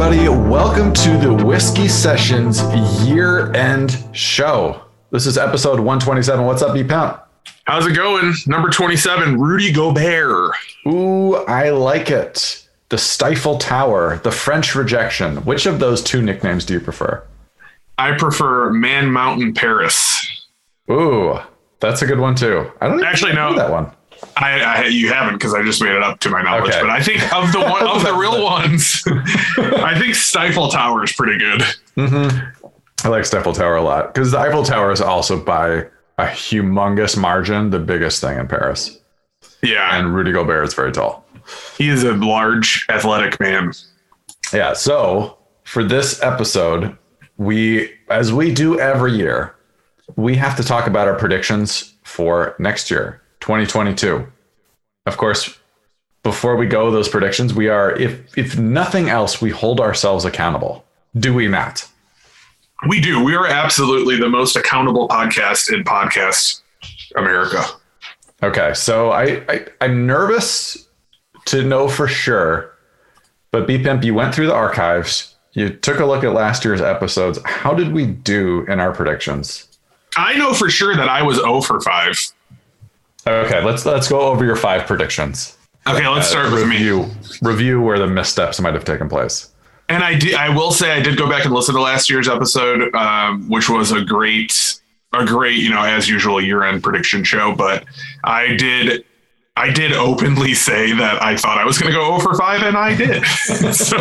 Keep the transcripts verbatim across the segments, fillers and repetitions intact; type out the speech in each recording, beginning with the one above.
everybody. Welcome to the Whiskey Sessions year-end show. This is episode one twenty-seven. What's up, E-Pound? How's it going? Number twenty-seven, Rudy Gobert. Ooh, I like it. The Stifle Tower, the French Rejection. Which of those two nicknames do you prefer? I prefer Man Mountain Paris. Ooh, that's a good one, too. I don't even actually know that one. I, I you haven't, because I just made it up to my knowledge. Okay. But I think of the one of the real ones, I think Stifle Tower is pretty good. Mm-hmm. I like Stifle Tower a lot because the Eiffel Tower is also by a humongous margin the biggest thing in Paris. Yeah, and Rudy Gobert is very tall. He is a large, athletic man. Yeah. So for this episode, we, as we do every year, we have to talk about our predictions for next year. twenty twenty-two. Of course, before we go those predictions, we are, if if nothing else, we hold ourselves accountable. Do we not? We do. We are absolutely the most accountable podcast in podcast America. Okay, so I, I I'm nervous to know for sure, but B-Pimp, you went through the archives. You took a look at last year's episodes. How did we do in our predictions? I know for sure that I was zero for five. Okay, let's let's go over your five predictions. Okay, let's start uh, with review, me. Review where the missteps might have taken place. And I did, I will say I did go back and listen to last year's episode, um, which was a great, a great, you know, as usual, year-end prediction show. But I did, I did openly say that I thought I was going to go zero for five, and I did. So.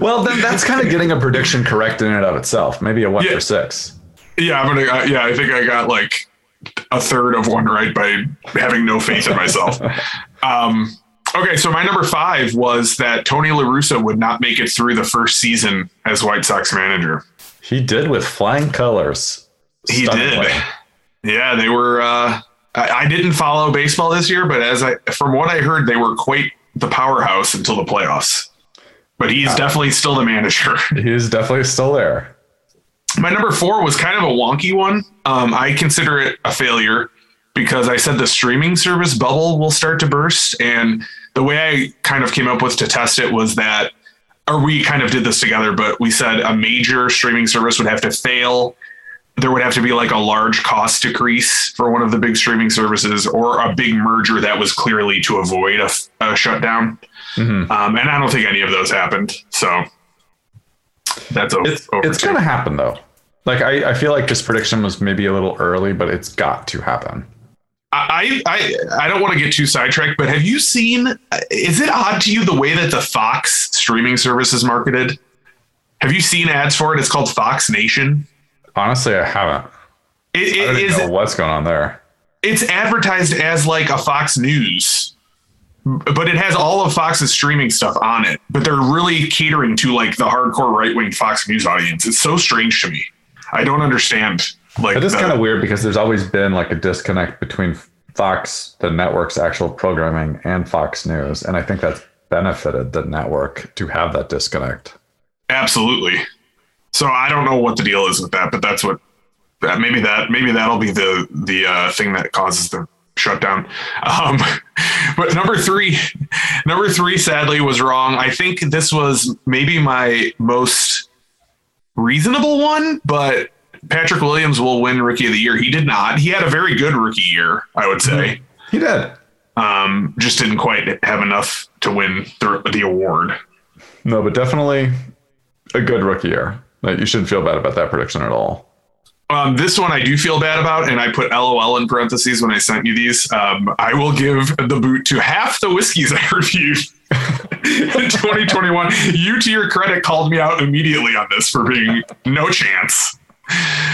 Well, then that's kind of getting a prediction correct in and of itself. Maybe a one yeah. for six. Yeah, I'm gonna. Uh, yeah, I think I got like a third of one right by having no faith in myself. Um, okay, so my number five was that Tony La Russa would not make it through the first season as White Sox manager. He did with flying colors. He Stunningly. did. Yeah, they were. Uh, I, I didn't follow baseball this year, but as I, from what I heard, they were quite the powerhouse until the playoffs. But he's yeah. definitely still the manager. He's definitely still there. My number four was kind of a wonky one. Um, I consider it a failure because I said the streaming service bubble will start to burst. And the way I kind of came up with to test it was that, or we kind of did this together, but we said a major streaming service would have to fail. There would have to be like a large cost decrease for one of the big streaming services or a big merger that was clearly to avoid a, a shutdown. Mm-hmm. Um, and I don't think any of those happened. So that's over. It's, it's going to happen, though. Like, I, I feel like this prediction was maybe a little early, but it's got to happen. I I, I don't want to get too sidetracked, but have you seen, is it odd to you the way that the Fox streaming service is marketed? Have you seen ads for it? It's called Fox Nation. Honestly, I haven't. It, it, I don't even know what's going on there. It's advertised as like a Fox News, but it has all of Fox's streaming stuff on it, but they're really catering to like the hardcore right-wing Fox News audience. It's so strange to me. I don't understand. Like, it is kind of weird because there's always been like a disconnect between Fox, the network's actual programming, and Fox News. And I think that's benefited the network to have that disconnect. Absolutely. So I don't know what the deal is with that, but that's what, maybe that, maybe that'll be the, the uh, thing that causes the shutdown. Um, but number three, number three, sadly, was wrong. I think this was maybe my most reasonable one, but Patrick Williams will win Rookie of the Year. He did not. He had a very good rookie year, I would say. He did. Um, just didn't quite have enough to win the, the award. No, but definitely a good rookie year. Like, you shouldn't feel bad about that prediction at all. Um, this one I do feel bad about, and I put L O L in parentheses when I sent you these. Um, I will give the boot to half the whiskeys I reviewed in twenty twenty-one. You, to your credit, called me out immediately on this for being no chance.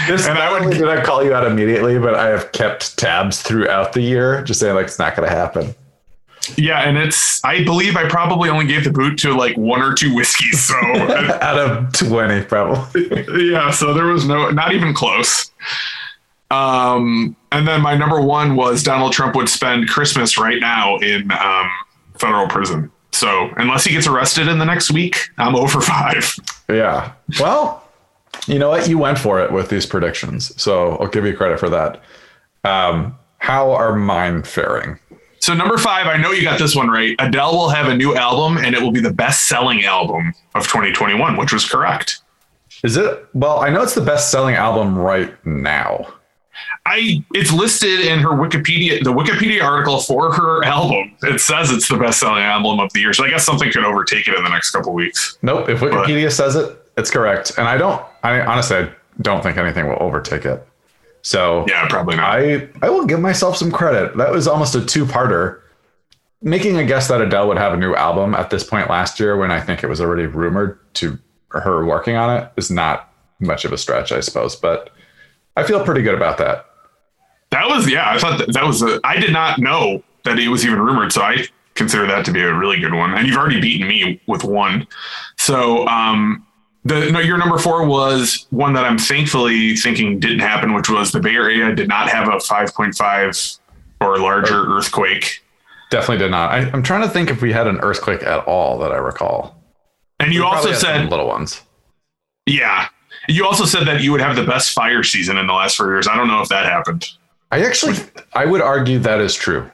This and I would did I call you out immediately, but I have kept tabs throughout the year, just saying like it's not going to happen. Yeah, and it's, I believe I probably only gave the boot to like one or two whiskeys. So out of twenty, probably. Yeah, so there was no, not even close. Um, and then my number one was Donald Trump would spend Christmas right now in um, federal prison. So unless he gets arrested in the next week, I'm over five. Yeah. Well, you know what? You went for it with these predictions. So I'll give you credit for that. Um, how are mine faring? So number five, I know you got this one right. Adele will have a new album, and it will be the best-selling album of twenty twenty-one, which was correct. Is it? Well, I know it's the best-selling album right now. I it's listed in her Wikipedia, the Wikipedia article for her album. It says it's the best-selling album of the year. So I guess something could overtake it in the next couple weeks. Nope. If Wikipedia but, says it, it's correct. And I don't. I honestly, I don't think anything will overtake it. So yeah, probably not. I, I will give myself some credit. That was almost a two-parter. Making a guess that Adele would have a new album at this point last year, when I think it was already rumored to her working on it, is not much of a stretch, I suppose. But I feel pretty good about that. That was, yeah, I thought that, that was, a, I did not know that it was even rumored. So I consider that to be a really good one. And you've already beaten me with one. So, um, The, no, your number four was one that I'm thankfully thinking didn't happen, which was the Bay Area did not have a five point five or larger oh, earthquake. Definitely did not. I, I'm trying to think if we had an earthquake at all that I recall. And you we also said some little ones. Yeah. You also said that you would have the best fire season in the last four years. I don't know if that happened. I actually, I would argue that is true.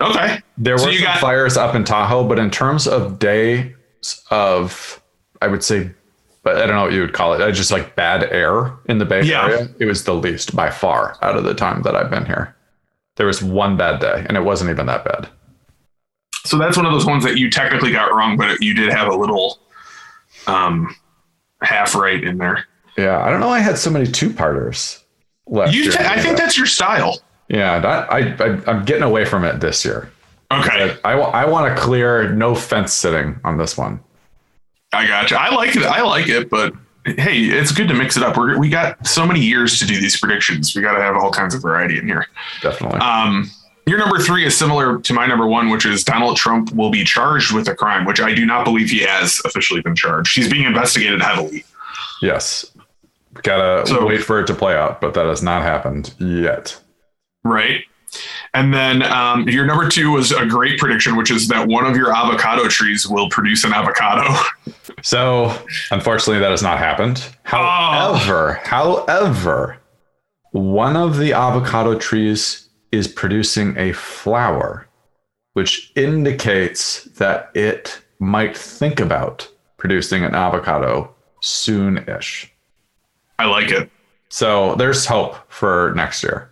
Okay. There so were some got- fires up in Tahoe, but in terms of days of, I would say, but I don't know what you would call it. I just like bad air in the Bay yeah. Area. It was the least by far out of the time that I've been here. There was one bad day and it wasn't even that bad. So that's one of those ones that you technically got wrong, but you did have a little um, half right in there. Yeah. I don't know. I had so many two-parters left. You te- I think that's your style. Yeah. That, I, I, I'm getting away from it this year. Okay. I, I, I want to clear no fence sitting on this one. I got you. I like it. I like it, but hey, it's good to mix it up. We're, we got so many years to do these predictions. We got to have all kinds of variety in here. Definitely. Um, your number three is similar to my number one, which is Donald Trump will be charged with a crime, which I do not believe he has officially been charged. He's being investigated heavily. Yes. Gotta so, wait for it to play out, but that has not happened yet. Right. And then um, your number two was a great prediction, which is that one of your avocado trees will produce an avocado. So, unfortunately, that has not happened. However, oh. however, one of the avocado trees is producing a flower, which indicates that it might think about producing an avocado soon-ish. I like it. So there's hope for next year.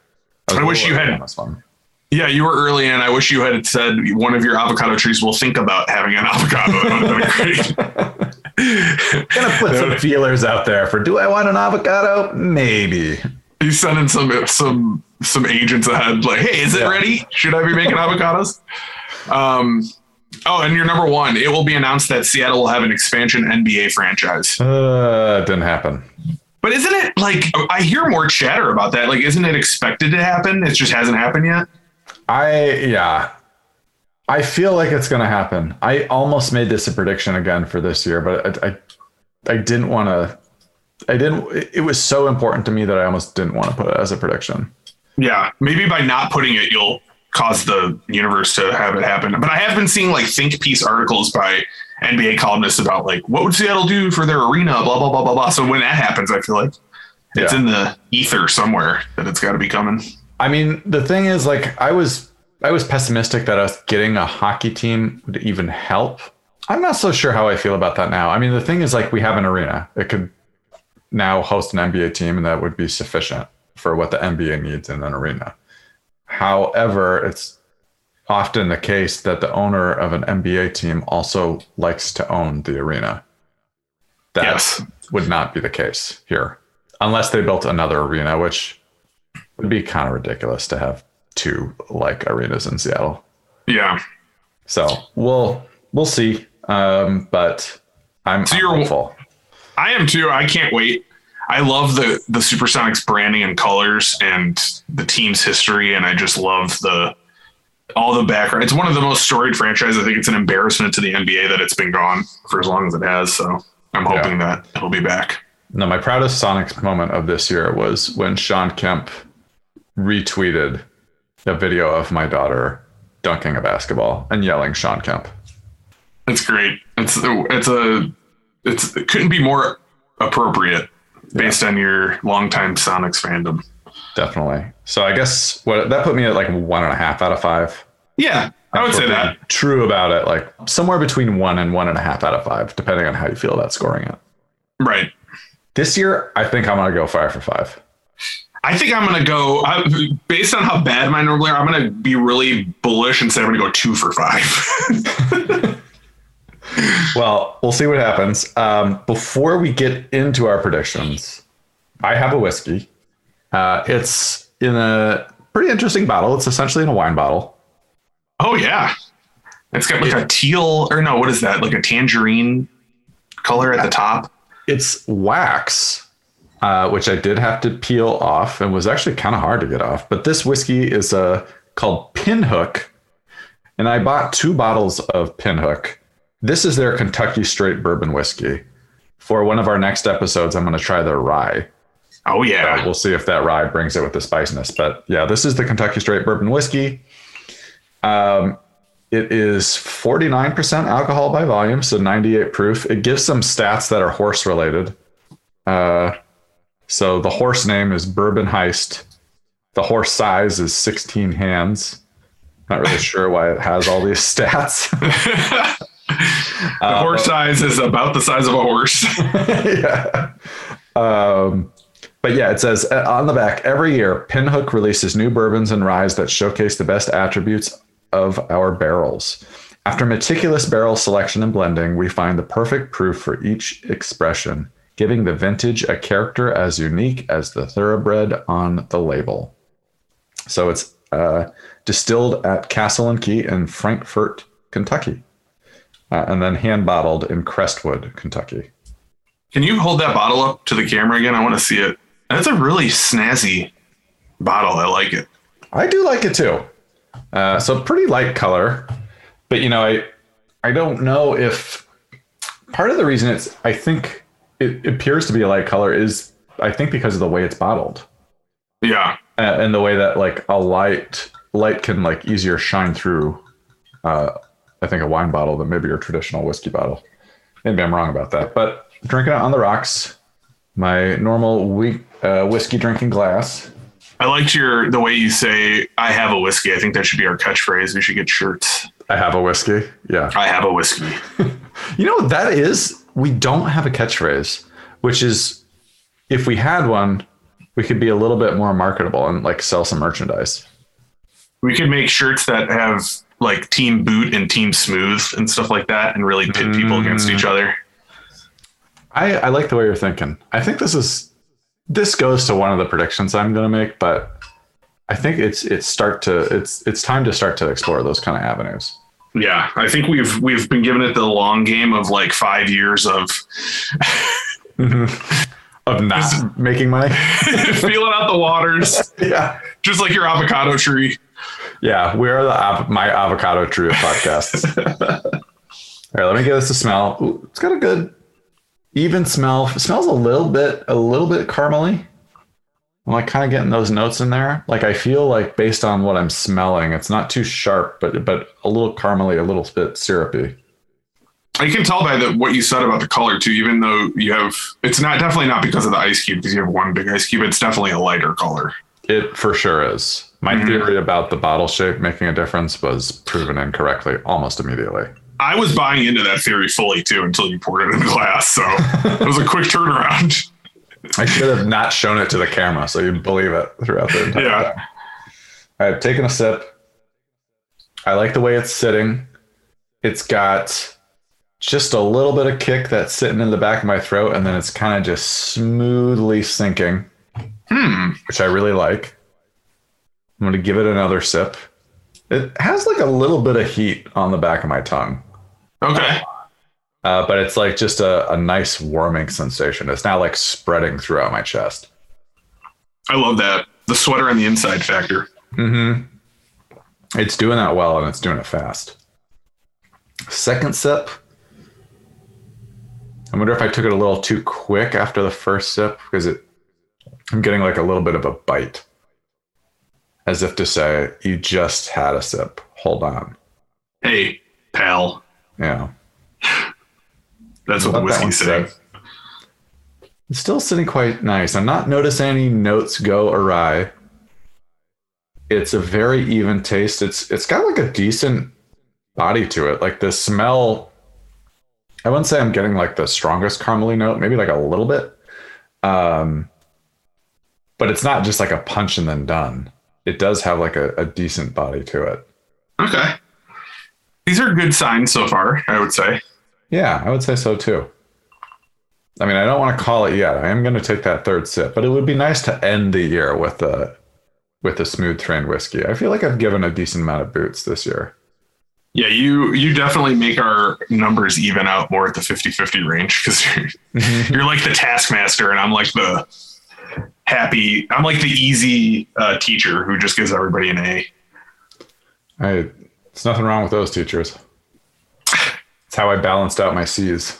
I, I wish you had this one. Yeah, you were early in. I wish you had said one of your avocado trees will think about having an avocado. I'm going to put some feelers out there for, do I want an avocado? Maybe. He's sending some some some agents ahead like, hey, is it yeah. ready? Should I be making avocados? Um, oh, and your number one, it will be announced that Seattle will have an expansion N B A franchise. Uh, it didn't happen. But isn't it like, I hear more chatter about that. Like, isn't it expected to happen? It just hasn't happened yet. I, yeah, I feel like it's going to happen. I almost made this a prediction again for this year, but I, I, I didn't want to, I didn't, it was so important to me that I almost didn't want to put it as a prediction. Yeah. Maybe by not putting it, you'll cause the universe to have it happen. But I have been seeing like think piece articles by N B A columnists about like, what would Seattle do for their arena, blah, blah, blah, blah, blah. So when that happens, I feel like it's yeah. in the ether somewhere that it's got to be coming. I mean, the thing is, like, I was I was pessimistic that us getting a hockey team would even help. I'm not so sure how I feel about that now. I mean, the thing is, like, we have an arena. It could now host an N B A team, and that would be sufficient for what the N B A needs in an arena. However, it's often the case that the owner of an N B A team also likes to own the arena. That yes. would not be the case here unless they built another arena, which would be kind of ridiculous to have two like arenas in Seattle. Yeah. So we'll, we'll see. Um, but I'm, so I'm you're, hopeful. I am too. I can't wait. I love the, the Supersonics branding and colors and the team's history. And I just love the, all the background. It's one of the most storied franchises. I think it's an embarrassment to the N B A that it's been gone for as long as it has. So I'm hoping yeah. that it'll be back. No, my proudest Sonics moment of this year was when Sean Kemp retweeted a video of my daughter dunking a basketball and yelling Sean Kemp. It's great. It's it's a it's it couldn't be more appropriate based yeah. on your longtime Sonics fandom. Definitely. So I guess what that put me at like one and a half out of five. Yeah, I would say that. True about it. Like somewhere between one and one and a half out of five, depending on how you feel about scoring it. Right. This year, I think I'm going to go five for five. I think I'm going to go, I, based on how bad mine normally are, I'm going to be really bullish and say I'm going to go two for five. Well, we'll see what happens. Um, before we get into our predictions, I have a whiskey. Uh, it's in a pretty interesting bottle. It's essentially in a wine bottle. Oh, yeah. It's got like it, a teal, or no, what is that? Like a tangerine color at the top? It's wax, uh, which I did have to peel off and was actually kind of hard to get off. But this whiskey is uh, called Pinhook, and I bought two bottles of Pinhook. This is their Kentucky straight bourbon whiskey. For one of our next episodes, I'm going to try their rye. Oh, yeah. So we'll see if that rye brings it with the spiciness. But yeah, this is the Kentucky straight bourbon whiskey. Um, it is forty-nine percent alcohol by volume, so ninety-eight proof. It gives some stats that are horse related. Uh, so the horse name is Bourbon Heist. The horse size is sixteen hands. Not really sure why it has all these stats. The uh, horse size is about the size of a horse. Yeah. Um, But yeah, it says on the back, every year, Pinhook releases new bourbons and ryes that showcase the best attributes of our barrels. After meticulous barrel selection and blending, we find the perfect proof for each expression, giving the vintage a character as unique as the thoroughbred on the label. So it's uh, distilled at Castle and Key in Frankfort, Kentucky, uh, and then hand bottled in Crestwood, Kentucky. Can you hold that bottle up to the camera again? I want to see it. That's a really snazzy bottle. I like it. I do like it too. Uh, so pretty light color, but you know, I, I don't know if part of the reason it's, I think it appears to be a light color is I think because of the way it's bottled. Yeah. Uh, and the way that like a light light can like easier shine through, uh, I think a wine bottle than maybe your traditional whiskey bottle. Maybe I'm wrong about that, but drinking it on the rocks. My normal week, uh, whiskey drinking glass. I liked your the way you say, I have a whiskey. I think that should be our catchphrase. We should get shirts. I have a whiskey. Yeah. I have a whiskey. You know what that is? We don't have a catchphrase, which is if we had one, we could be a little bit more marketable and like sell some merchandise. We could make shirts that have like Team Boot and Team Smooth and stuff like that and really pit mm. people against each other. I, I like the way you're thinking. I think this is this goes to one of the predictions I'm going to make, but I think it's it's start to it's it's time to start to explore those kind of avenues. Yeah, I think we've we've been giving it the long game of like five years of of not making money, feeling out the waters. Yeah, just like your avocado tree. Yeah, we are the my avocado tree of podcasts. All right, let me give this a smell. Ooh, it's got a good. Even smell it smells a little bit, a little bit caramely. I'm like kind of getting those notes in there. Like I feel like based on what I'm smelling, it's not too sharp, but but a little caramely, a little bit syrupy. I can tell by the what you said about the color too. Even though you have, it's not definitely not because of the ice cube because you have one big ice cube. It's definitely a lighter color. It for sure is. My mm-hmm. theory about the bottle shape making a difference was proven incorrectly almost immediately. I was buying into that theory fully, too, until you poured it in the glass. So it was a quick turnaround. I should have not shown it to the camera so you'd believe it throughout the entire yeah. time. All right, taking a sip. I like the way it's sitting. It's got just a little bit of kick that's sitting in the back of my throat, and then it's kind of just smoothly sinking, hmm. which I really like. I'm going to give it another sip. It has like a little bit of heat on the back of my tongue. Okay. Uh, but it's like just a, a nice warming sensation. It's not like spreading throughout my chest. I love that. The sweater on the inside factor. Mm-hmm. It's doing that well and it's doing it fast. Second sip. I wonder if I took it a little too quick after the first sip because it, I'm getting like a little bit of a bite. As if to say, you just had a sip. Hold on. Hey, pal. Yeah. That's what the whiskey's saying. It's still sitting quite nice. I'm not noticing any notes go awry. It's a very even taste. It's it's got like a decent body to it. Like the smell, I wouldn't say I'm getting like the strongest caramely note, maybe like a little bit. Um, but it's not just like a punch and then done. It does have like a, a decent body to it. Okay. These are good signs so far, I would say. Yeah, I would say so too. I mean, I don't want to call it yet. I am going to take that third sip, but it would be nice to end the year with a with a smooth train whiskey. I feel like I've given a decent amount of boots this year. Yeah, you you definitely make our numbers even out more at the fifty-fifty range, because you're, you're like the taskmaster and I'm like the happy, I'm like the easy uh, teacher who just gives everybody an A. I, it's nothing wrong with those teachers. It's how I balanced out my C's.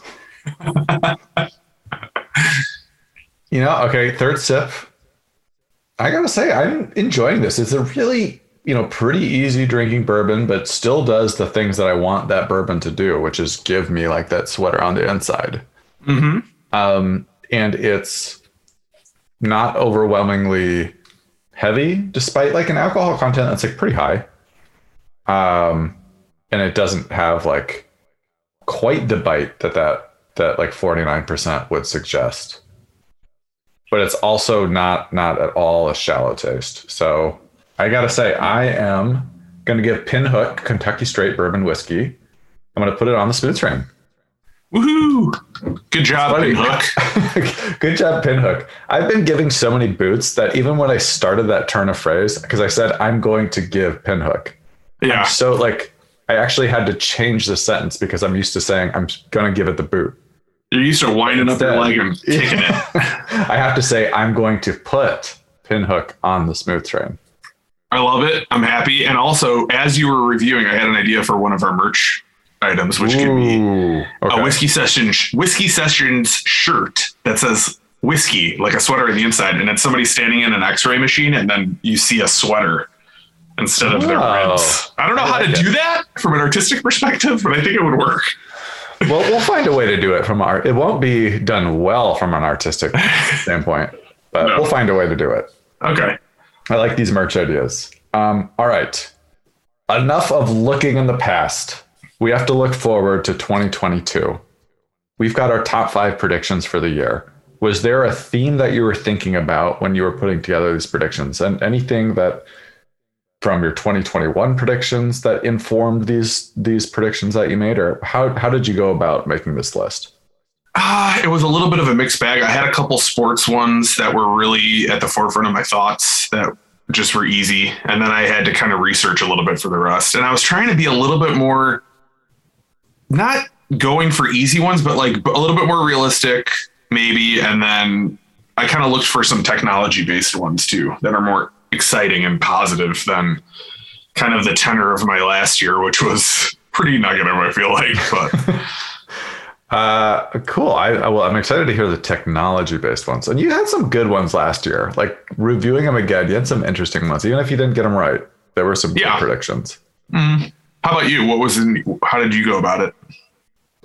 You know, okay, third sip. I gotta say, I'm enjoying this. It's a really, you know, pretty easy drinking bourbon, but still does the things that I want that bourbon to do, which is give me like that sweater on the inside. Mm-hmm. Um, and it's not overwhelmingly heavy, despite like an alcohol content that's like pretty high. Um, and it doesn't have like quite the bite that that, that like forty-nine percent would suggest. But it's also not not at all a shallow taste. So I got to say, I am going to give Pinhook Kentucky Straight Bourbon Whiskey. I'm going to put it on the smooth train. Woohoo! Good job, Pinhook. Good job, Pinhook. I've been giving so many boots that even when I started that turn of phrase, because I said, I'm going to give Pinhook. Yeah. I'm so like, I actually had to change the sentence because I'm used to saying, I'm going to give it the boot. You're used to winding Instead, up your leg and kicking it. I have to say, I'm going to put Pinhook on the smooth train. I love it. I'm happy. And also, as you were reviewing, I had an idea for one of our merch items, which Ooh, could be okay. a whiskey sessions whiskey sessions shirt that says whiskey, like a sweater on the inside, and it's somebody standing in an X-ray machine, and then you see a sweater instead of oh, their ribs. I don't know I how like to it. do that from an artistic perspective, but I think it would work. Well, we'll find a way to do it from art. It won't be done well from an artistic standpoint, but no. we'll find a way to do it. Okay. I like these merch ideas. Um, all right. Enough of looking in the past. We have to look forward to twenty twenty-two. We've got our top five predictions for the year. Was there a theme that you were thinking about when you were putting together these predictions, and anything that from your twenty twenty-one predictions that informed these these predictions that you made, or how how did you go about making this list? Uh, it was a little bit of a mixed bag. I had a couple sports ones that were really at the forefront of my thoughts that just were easy. And then I had to kind of research a little bit for the rest. And I was trying to be a little bit more, not going for easy ones, but like a little bit more realistic maybe. And then I kind of looked for some technology based ones too, that are more exciting and positive than kind of the tenor of my last year, which was pretty negative, I feel like, but Uh, cool. I, I well, I'm excited to hear the technology-based ones. And you had some good ones last year. Like reviewing them again, you had some interesting ones, even if you didn't get them right. There were some yeah. good predictions. Mm-hmm. How about you? What was in? How did you go about it?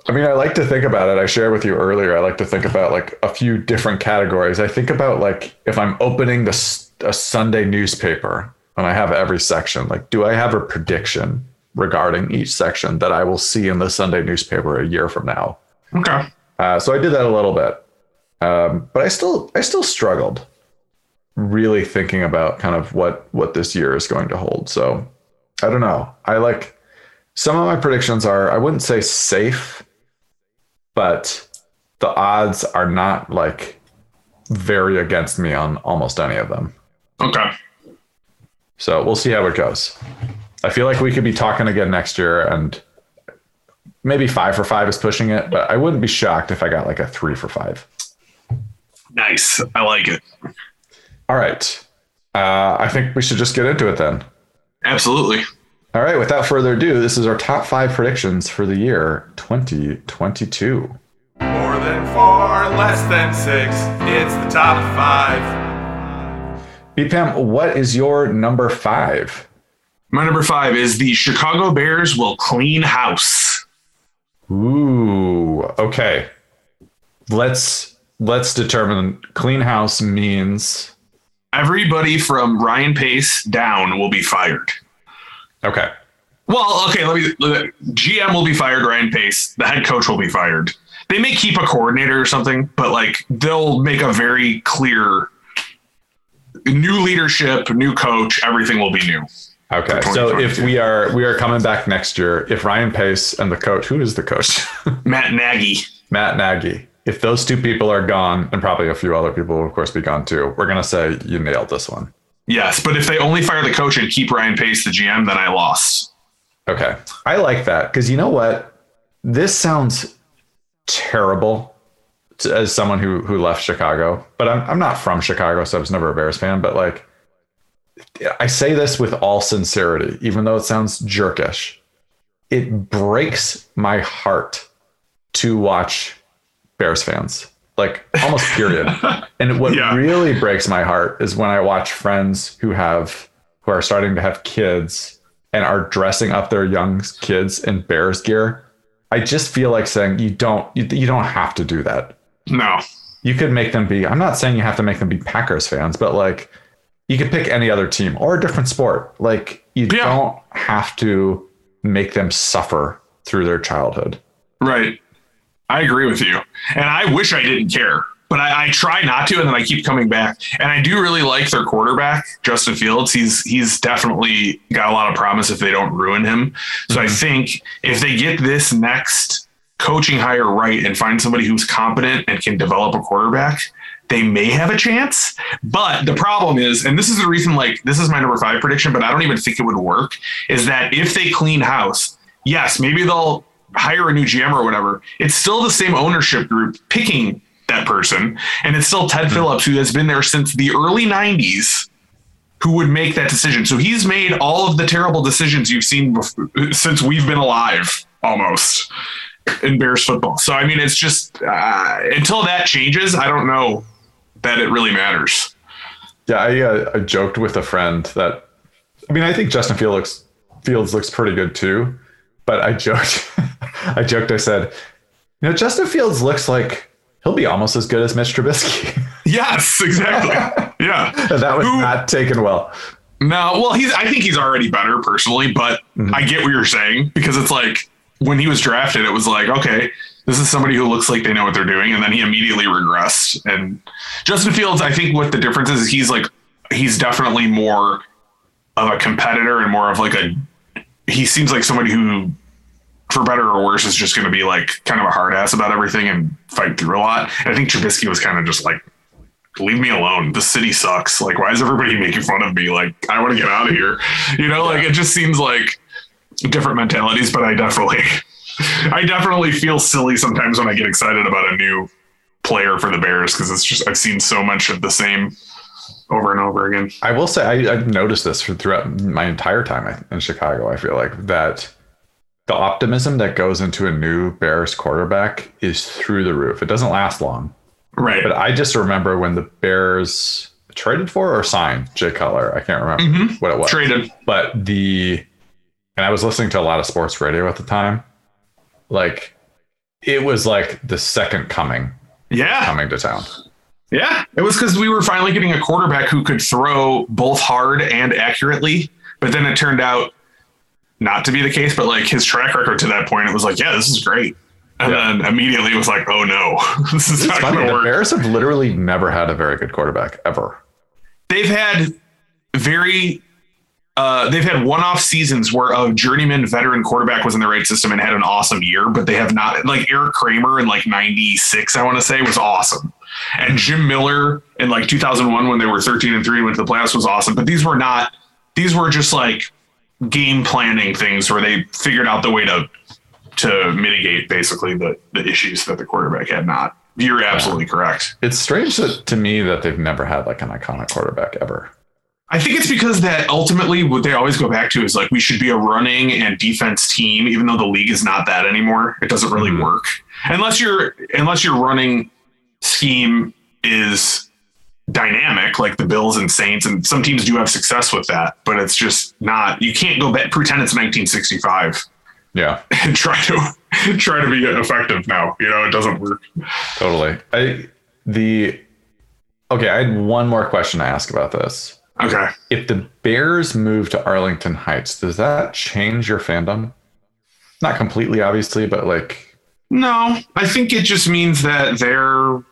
I mean, I like to think about it. I shared with you earlier. I like to think about like a few different categories. I think about like if I'm opening the a Sunday newspaper and I have every section. Like, do I have a prediction regarding each section that I will see in the Sunday newspaper a year from now? Okay. Uh, so I did that a little bit, um, but I still I still struggled really thinking about kind of what what this year is going to hold. So I don't know. I like some of my predictions are, I wouldn't say safe, but the odds are not like very against me on almost any of them. Okay. So we'll see how it goes. I feel like we could be talking again next year, and maybe five for five is pushing it, but I wouldn't be shocked if I got like a three for five. Nice. I like it. All right. Uh, I think we should just get into it then. Absolutely. All right. Without further ado, this is our top five predictions for the year twenty twenty-two. More than four, less than six. It's the top five. B P M, what is your number five? My number five is the Chicago Bears will clean house. Ooh, okay. Let's let's determine clean house means everybody from Ryan Pace down will be fired. Okay. Well, okay, let me, G M will be fired, Ryan Pace. The head coach will be fired. They may keep a coordinator or something, but like they'll make a very clear new leadership, new coach, everything will be new. Okay. So if we are we are coming back next year, if Ryan Pace and the coach, who is the coach? Matt Nagy. Matt Nagy. If those two people are gone, and probably a few other people will of course be gone too, we're gonna say you nailed this one. Yes, but if they only fire the coach and keep Ryan Pace the G M, then I lost. Okay. I like that, because you know what? This sounds terrible to, as someone who who left Chicago, but I'm I'm not from Chicago, so I was never a Bears fan, but like I say this with all sincerity, even though it sounds jerkish. It breaks my heart to watch Bears fans, like almost period. And what yeah. really breaks my heart is when I watch friends who have, who are starting to have kids and are dressing up their young kids in Bears gear. I just feel like saying you don't, you, you don't have to do that. No, you could make them be, I'm not saying you have to make them be Packers fans, but like, you could pick any other team or a different sport. Like you yeah. don't have to make them suffer through their childhood. Right. I agree with you. And I wish I didn't care, but I, I try not to. And then I keep coming back, and I do really like their quarterback, Justin Fields. He's, he's definitely got a lot of promise if they don't ruin him. So mm-hmm. I think if they get this next coaching hire right and find somebody who's competent and can develop a quarterback, they may have a chance. But the problem is, and this is the reason, like, this is my number five prediction, but I don't even think it would work, is that if they clean house, yes, maybe they'll hire a new G M or whatever. It's still the same ownership group picking that person. And it's still Ted mm-hmm. Phillips, who has been there since the early nineties, who would make that decision. So he's made all of the terrible decisions you've seen before, since we've been alive almost in Bears football. So, I mean, it's just uh, until that changes, I don't know that it really matters. Yeah, I, uh, I joked with a friend that, I mean, I think Justin Fields, Fields looks pretty good too, but I joked, I joked, I said, you know, Justin Fields looks like he'll be almost as good as Mitch Trubisky. Yes, exactly. Yeah. That was Who, not taken well. No, well, he's, I think he's already better personally, but mm-hmm. I get what you're saying, because it's like when he was drafted, it was like, okay, this is somebody who looks like they know what they're doing. And then he immediately regressed. And Justin Fields, I think what the difference is, he's like, he's definitely more of a competitor and more of like a, he seems like somebody who, for better or worse, is just going to be like kind of a hard ass about everything and fight through a lot. And I think Trubisky was kind of just like, leave me alone. The city sucks. Like, why is everybody making fun of me? Like, I want to get out of here. You know, like it just seems like different mentalities, but I definitely... I definitely feel silly sometimes when I get excited about a new player for the Bears, because it's just I've seen so much of the same over and over again. I will say I, I've noticed this throughout my entire time in Chicago. I feel like that the optimism that goes into a new Bears quarterback is through the roof. It doesn't last long. Right. But I just remember when the Bears traded for or signed Jay Cutler. I can't remember mm-hmm. what it was. Traded. But the and I was listening to a lot of sports radio at the time. Like it was like the second coming. Yeah. Coming to town. Yeah. It was because we were finally getting a quarterback who could throw both hard and accurately. But then it turned out not to be the case. But like his track record to that point, it was like, yeah, this is great. And yeah. then immediately it was like, oh no, this is not going to work. The Bears have literally never had a very good quarterback ever. They've had very Uh, they've had one-off seasons where a journeyman veteran quarterback was in the right system and had an awesome year, but they have not, like Eric Kramer in like ninety-six, I want to say, was awesome. And Jim Miller in like two thousand one, when they were thirteen and three and went to the playoffs, was awesome. But these were not, these were just like game planning things where they figured out the way to, to mitigate basically the, the issues that the quarterback had not. You're absolutely yeah. correct. It's strange that, to me, that they've never had like an iconic quarterback ever. I think it's because that ultimately what they always go back to is like, we should be a running and defense team, even though the league is not that anymore. It doesn't really mm-hmm. work unless you're, unless your running scheme is dynamic, like the Bills and Saints. And some teams do have success with that, but it's just not, you can't go back, pretend it's nineteen sixty-five. Yeah. And try to try to be effective now, you know, it doesn't work. Totally. I, the, Okay, I had one more question to ask about this. Okay. If the Bears move to Arlington Heights, does that change your fandom? Not completely, obviously, but like... No, I think it just means that they're...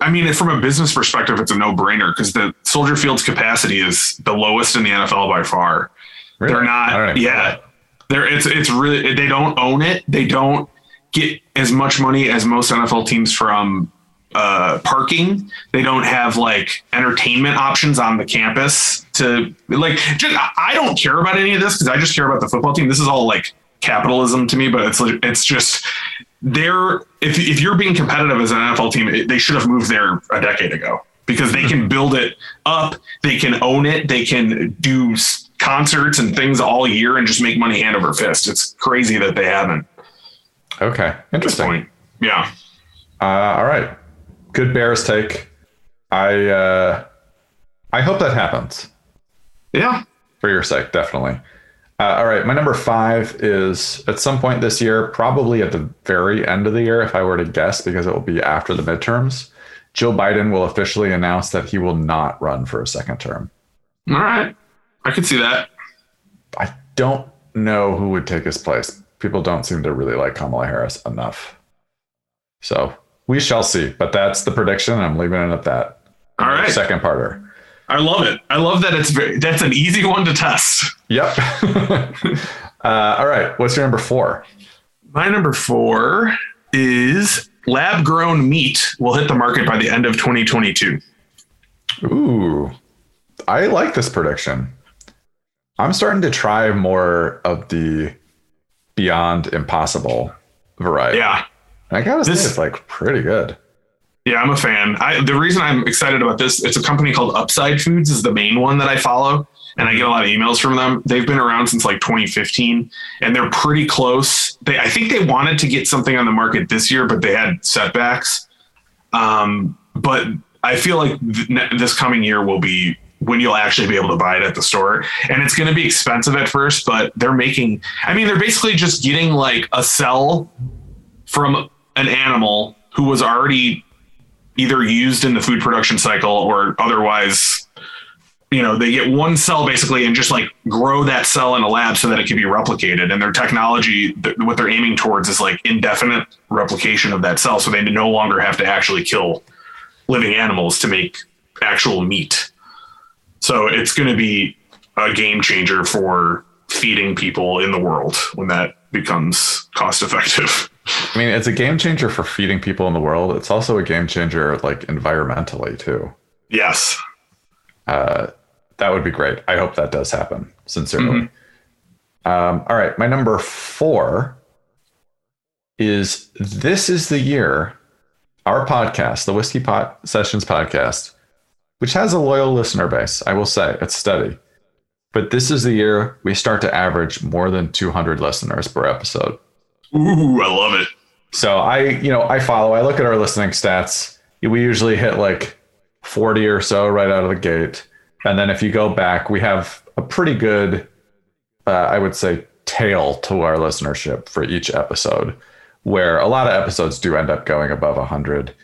I mean, from a business perspective, it's a no-brainer because the Soldier Field's capacity is the lowest in the N F L by far. Really? They're not... Yeah. They're, it's, it's really... They don't own it. They don't get as much money as most N F L teams from... Uh, parking. They don't have like entertainment options on the campus to like, just, I don't care about any of this because I just care about the football team. This is all like capitalism to me, but it's it's just they're if, if you're being competitive as an N F L team, it, they should have moved there a decade ago because they can build it up. They can own it. They can do concerts and things all year and just make money hand over fist. It's crazy that they haven't. Okay. Interesting. Yeah. Uh, all right. Good Bears take. I uh, I hope that happens. Yeah. For your sake, definitely. Uh, all right. My number five is at some point this year, probably at the very end of the year, if I were to guess, because it will be after the midterms, Joe Biden will officially announce that he will not run for a second term. All right. I can see that. I don't know who would take his place. People don't seem to really like Kamala Harris enough. So... We shall see, but that's the prediction. I'm leaving it at that. All right. Second parter. I love it. I love that it's very, that's an easy one to test. Yep. uh, all right. What's your number four? My number four is lab grown meat will hit the market by the end of twenty twenty-two. Ooh, I like this prediction. I'm starting to try more of the Beyond Impossible variety. Yeah. I gotta say, this, it's like pretty good. Yeah, I'm a fan. I, the reason I'm excited about this, it's a company called Upside Foods is the main one that I follow. And I get a lot of emails from them. They've been around since like twenty fifteen and they're pretty close. They, I think they wanted to get something on the market this year, but they had setbacks. Um, but I feel like th- this coming year will be when you'll actually be able to buy it at the store. And it's going to be expensive at first, but they're making, I mean, they're basically just getting like a cell from an animal who was already either used in the food production cycle or otherwise, you know, they get one cell basically and just like grow that cell in a lab so that it can be replicated. And their technology, th- what they're aiming towards is like indefinite replication of that cell. So they no longer have to actually kill living animals to make actual meat. So it's going to be a game changer for feeding people in the world when that becomes cost effective. I mean, it's a game changer for feeding people in the world. It's also a game changer, like, environmentally, too. Yes. Uh, that would be great. I hope that does happen, sincerely. Mm-hmm. Um, all right. My number four is this is the year our podcast, the Whiskey Pot Sessions podcast, which has a loyal listener base, I will say, it's steady. But this is the year we start to average more than two hundred listeners per episode. Ooh, I love it. So I, you know, I follow, I look at our listening stats. We usually hit like forty or so right out of the gate. And then if you go back, we have a pretty good, uh, I would say, tail to our listenership for each episode, where a lot of episodes do end up going above one hundred.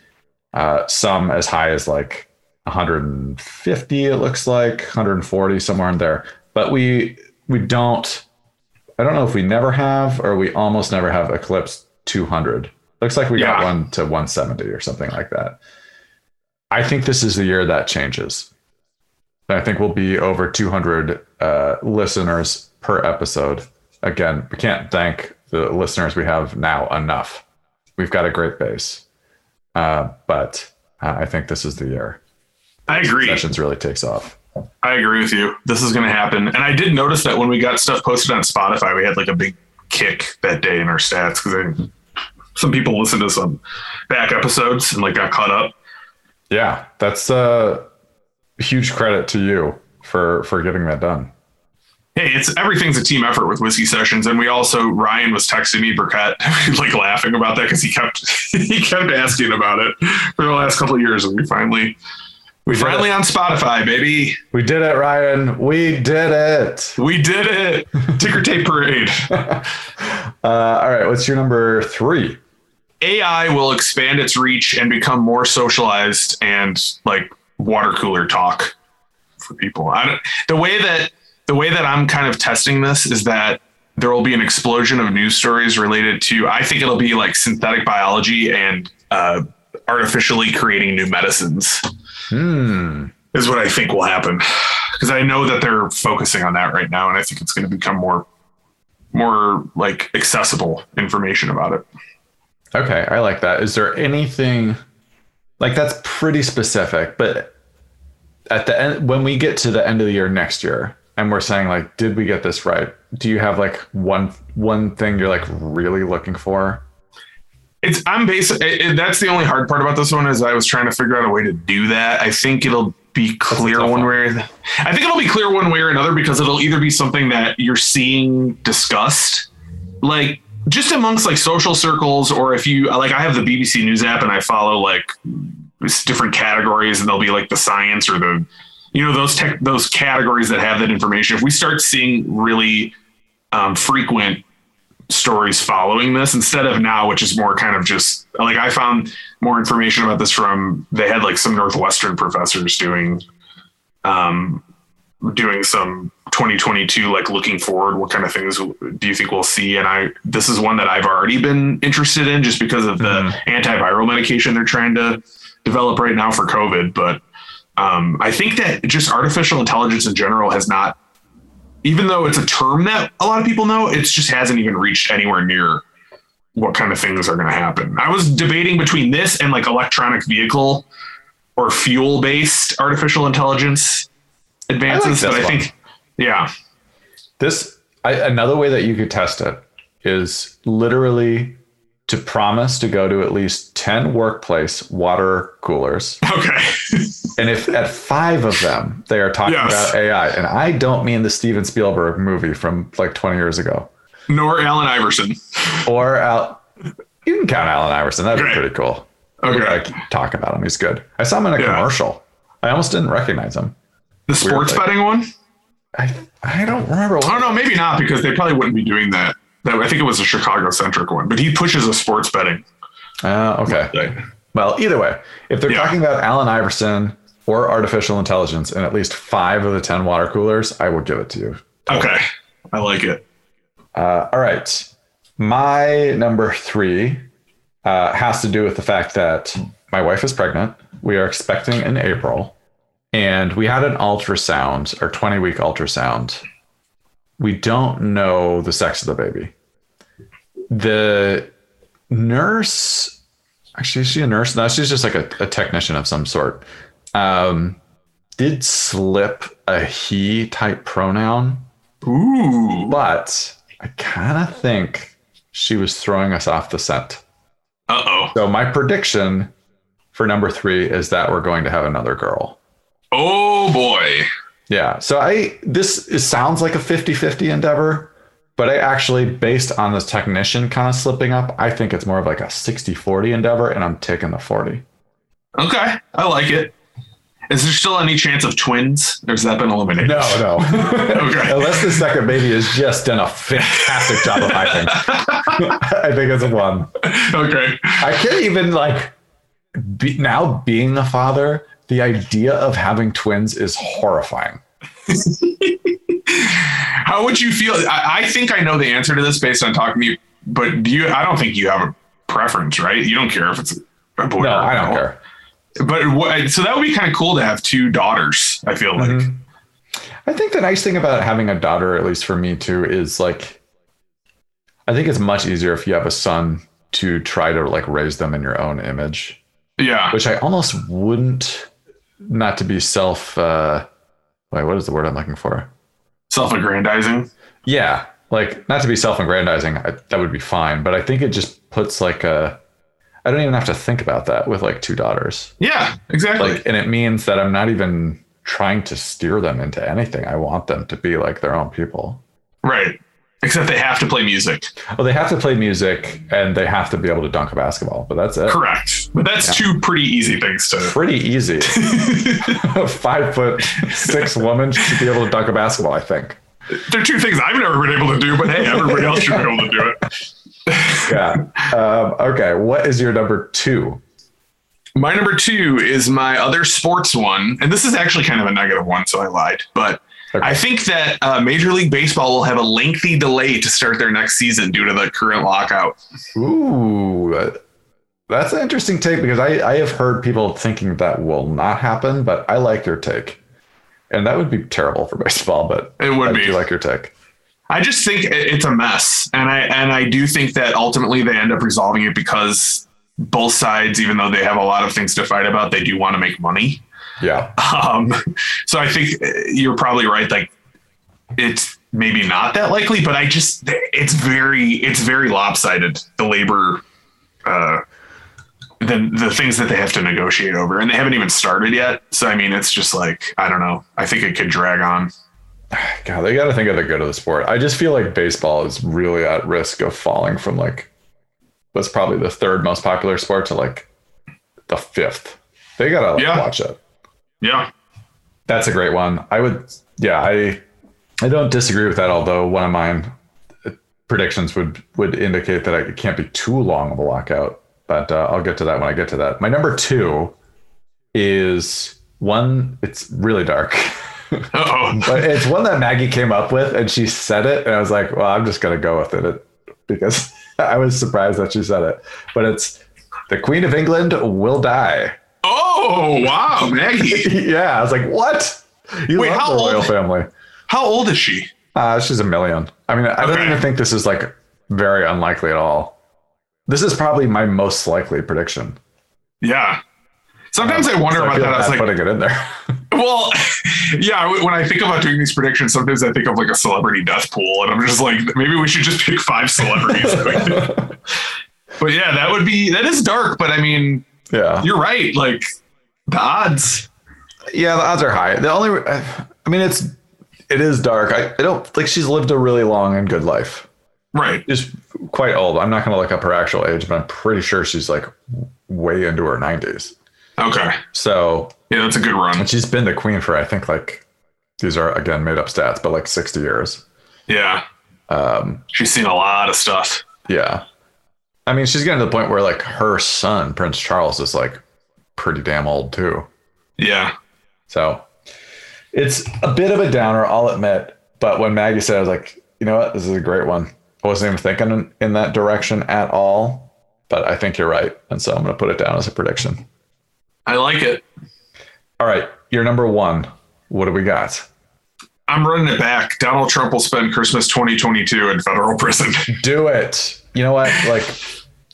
Uh, some as high as like one hundred fifty, it looks like, one hundred forty, somewhere in there. But we we don't... I don't know if we never have or we almost never have eclipsed two hundred. Looks like we yeah. got one to one seventy or something like that. I think this is the year that changes. I think we'll be over two hundred uh, listeners per episode. Again, we can't thank the listeners we have now enough. We've got a great base. Uh, but uh, I think this is the year. I agree. Sessions really takes off. I agree with you. This is going to happen. And I did notice that when we got stuff posted on Spotify, we had like a big kick that day in our stats because some people listened to some back episodes and like got caught up. Yeah, that's a uh, huge credit to you for, for getting that done. Hey, it's everything's a team effort with Whiskey Sessions. And we also, Ryan was texting me, Burkett, like laughing about that because he kept, he kept asking about it for the last couple of years. And we finally... We finally on Spotify, baby. We did it, Ryan. We did it. We did it. Ticker tape parade. uh, all right. What's your number three? A I will expand its reach and become more socialized and like water cooler talk for people. I don't, the way that the way that I'm kind of testing this is that there will be an explosion of news stories related to, I think it'll be like synthetic biology and uh, artificially creating new medicines. Hmm. Is what I think will happen, because I know that they're focusing on that right now, and I think it's going to become more, more like accessible information about it. Okay, I like that. Is there anything like that's pretty specific? But at the end, when we get to the end of the year next year, and we're saying like, did we get this right? Do you have like one one thing you're like really looking for? It's I'm basically that's the only hard part about this one is I was trying to figure out a way to do that. I think it'll be clear one way or the, I think it'll be clear one way or another, because it'll either be something that you're seeing discussed, like just amongst like social circles, or if you like, I have the B B C News app and I follow like different categories, and there'll be like the science or the, you know, those tech, those categories that have that information. If we start seeing really um, frequent stories following this instead of now, which is more kind of just like, I found more information about this from, they had like some Northwestern professors doing um doing some twenty twenty-two like looking forward, what kind of things do you think we'll see? And I this is one that I've already been interested in just because of the mm-hmm. antiviral medication they're trying to develop right now for COVID. But um I think that just artificial intelligence in general has not, even though it's a term that a lot of people know, it just hasn't even reached anywhere near what kind of things are going to happen. I was debating between this and like electronic vehicle or fuel based artificial intelligence advances. I like but I one. think, yeah, this, I, another way that you could test it is literally to promise to go to at least ten workplace water coolers. Okay. And if at five of them, they are talking yes. about A I, and I don't mean the Steven Spielberg movie from like twenty years ago. Nor Allen Iverson. Or Al- you can count Allen Iverson. That'd okay. be pretty cool. Okay. I talk about him. He's good. I saw him in a yeah. commercial. I almost didn't recognize him. The sports weirdly. betting one? I I don't remember. What I don't know. Maybe not, because they probably wouldn't be doing that. I think it was a Chicago centric one, but he pushes a sports betting. Uh, okay. Thing. Well, either way, if they're yeah. talking about Allen Iverson or artificial intelligence in at least five of the ten water coolers, I will give it to you. Totally. Okay. I like it. Uh, all right. My number three uh, has to do with the fact that my wife is pregnant. We are expecting in April, and we had an ultrasound, or twenty week ultrasound. We don't know the sex of the baby. The nurse, actually, is she a nurse? No, she's just like a, a technician of some sort. Um, did slip a he type pronoun. Ooh. But I kind of think she was throwing us off the scent. Uh-oh. So my prediction for number three is that we're going to have another girl. Oh, boy. Yeah. So I, this is, sounds like a fifty-fifty endeavor, but I actually, based on this technician kind of slipping up, I think it's more of like a sixty forty endeavor, and I'm taking the forty. Okay. I like it. Is there still any chance of twins, or has that been eliminated? No, no. Okay. Unless the second baby has just done a fantastic job of hiding. I think it's a one. Okay. I can't even like be, now being a father, the idea of having twins is horrifying. How would you feel? I, I think I know the answer to this based on talking to you, but do you, I don't think you have a preference, right? You don't care if it's a boy. No, or I don't care. But what, so that would be kind of cool to have two daughters, I feel like. Mm-hmm. I think the nice thing about having a daughter, at least for me too, is like, I think it's much easier if you have a son to try to like raise them in your own image. Yeah. Which I almost wouldn't. Not to be self, uh, wait, what is the word I'm looking for? Self-aggrandizing? Yeah, like not to be self-aggrandizing, I, that would be fine. But I think it just puts like a, I don't even have to think about that with like two daughters. Yeah, exactly. Like, and it means that I'm not even trying to steer them into anything. I want them to be like their own people. Right, except they have to play music. Well, they have to play music, and they have to be able to dunk a basketball, but that's it. Correct. But that's yeah. two pretty easy things to... Pretty easy. A five foot six woman should be able to dunk a basketball, I think. They're two things I've never been able to do, but hey, everybody else should be able to do it. Yeah. Um, okay, what is your number two? My number two is my other sports one. And this is actually kind of a negative one, so I lied. But okay. I think that uh, Major League Baseball will have a lengthy delay to start their next season due to the current lockout. Ooh, that's an interesting take, because I, I have heard people thinking that will not happen, but I like your take. And that would be terrible for baseball, but it would I be do like your take. I just think it's a mess. And I, and I do think that ultimately they end up resolving it, because both sides, even though they have a lot of things to fight about, they do want to make money. Yeah. Um, so I think you're probably right. Like, it's maybe not that likely, but I just, it's very, it's very lopsided, the labor, uh, the, the things that they have to negotiate over, and they haven't even started yet. So, I mean, it's just like, I don't know. I think it could drag on. God, they got to think of the good of the sport. I just feel like baseball is really at risk of falling from, like, what's probably the third most popular sport to, like, the fifth. They got to like, yeah. watch it. Yeah. That's a great one. I would, yeah, I I don't disagree with that, although one of mine predictions would, would indicate that it can't be too long of a lockout, but uh, I'll get to that when I get to that. My number two is one, it's really dark. Uh-oh. But it's one that Maggie came up with, and she said it, and I was like, well, I'm just going to go with it, because I was surprised that she said it. But it's the Queen of England will die. Oh, wow, Maggie. Yeah, I was like, what? You Wait, love how the old, royal family. How old is she? Uh, she's a million. I mean, I okay. don't even think this is, like, very unlikely at all. This is probably my most likely prediction. Yeah. Sometimes um, I wonder so about I that. I was like, putting it in there. Well, yeah, when I think about doing these predictions, sometimes I think of like a celebrity death pool, and I'm just like, maybe we should just pick five celebrities. But yeah, that would be, that is dark, but I mean, yeah, you're right. Like, the odds. Yeah, the odds are high. The only, I mean, it's, it is dark. I, I don't think she's lived a really long and good life. Right. She's quite old. I'm not going to look up her actual age, but I'm pretty sure she's like way into her nineties. Okay. So yeah, that's a good run. And she's been the queen for, I think, like, these are, again, made up stats, but like sixty years. Yeah. Um, she's seen a lot of stuff. Yeah. I mean, she's getting to the point where, like, her son, Prince Charles, is, like, pretty damn old too. Yeah. So it's a bit of a downer, I'll admit. But when Maggie said, I was like, you know what? This is a great one. I wasn't even thinking in, in that direction at all, but I think you're right. And so I'm going to put it down as a prediction. I like it. All right. You're number one. What do we got? I'm running it back. Donald Trump will spend Christmas twenty twenty-two in federal prison. Do it. You know what? Like,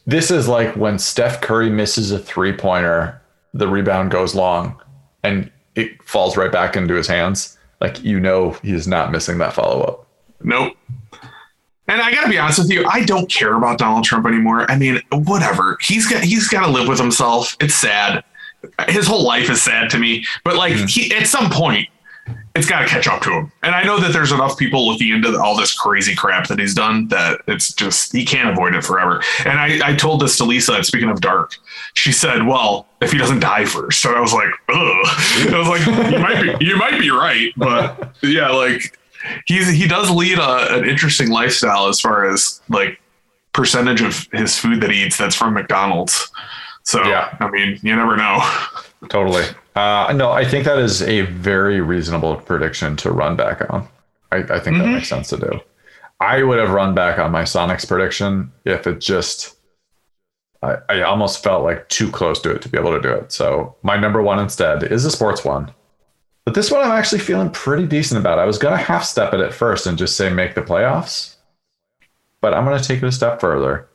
this is like when Steph Curry misses a three pointer, the rebound goes long and it falls right back into his hands. Like, you know, he's not missing that follow up. Nope. And I gotta be honest with you, I don't care about Donald Trump anymore. I mean, whatever. He's got, he's got to live with himself. It's sad. His whole life is sad to me, but like mm. he, at some point it's got to catch up to him. And I know that there's enough people looking into all this crazy crap that he's done that it's just, he can't avoid it forever. And I, I told this to Lisa, speaking of dark, she said, well, if he doesn't die first. So I was like, ugh. I was like, you might be, you might be right. But yeah, like he's, he does lead a, an interesting lifestyle as far as like percentage of his food that he eats that's from McDonald's. So, yeah. I mean, you never know. Totally. Uh, no, I think that is a very reasonable prediction to run back on. I, I think mm-hmm. that makes sense to do. I would have run back on my Sonics prediction if it just, I, I almost felt like too close to it to be able to do it. So my number one instead is a sports one. But this one I'm actually feeling pretty decent about. I was going to half step it at first and just say make the playoffs. But I'm going to take it a step further.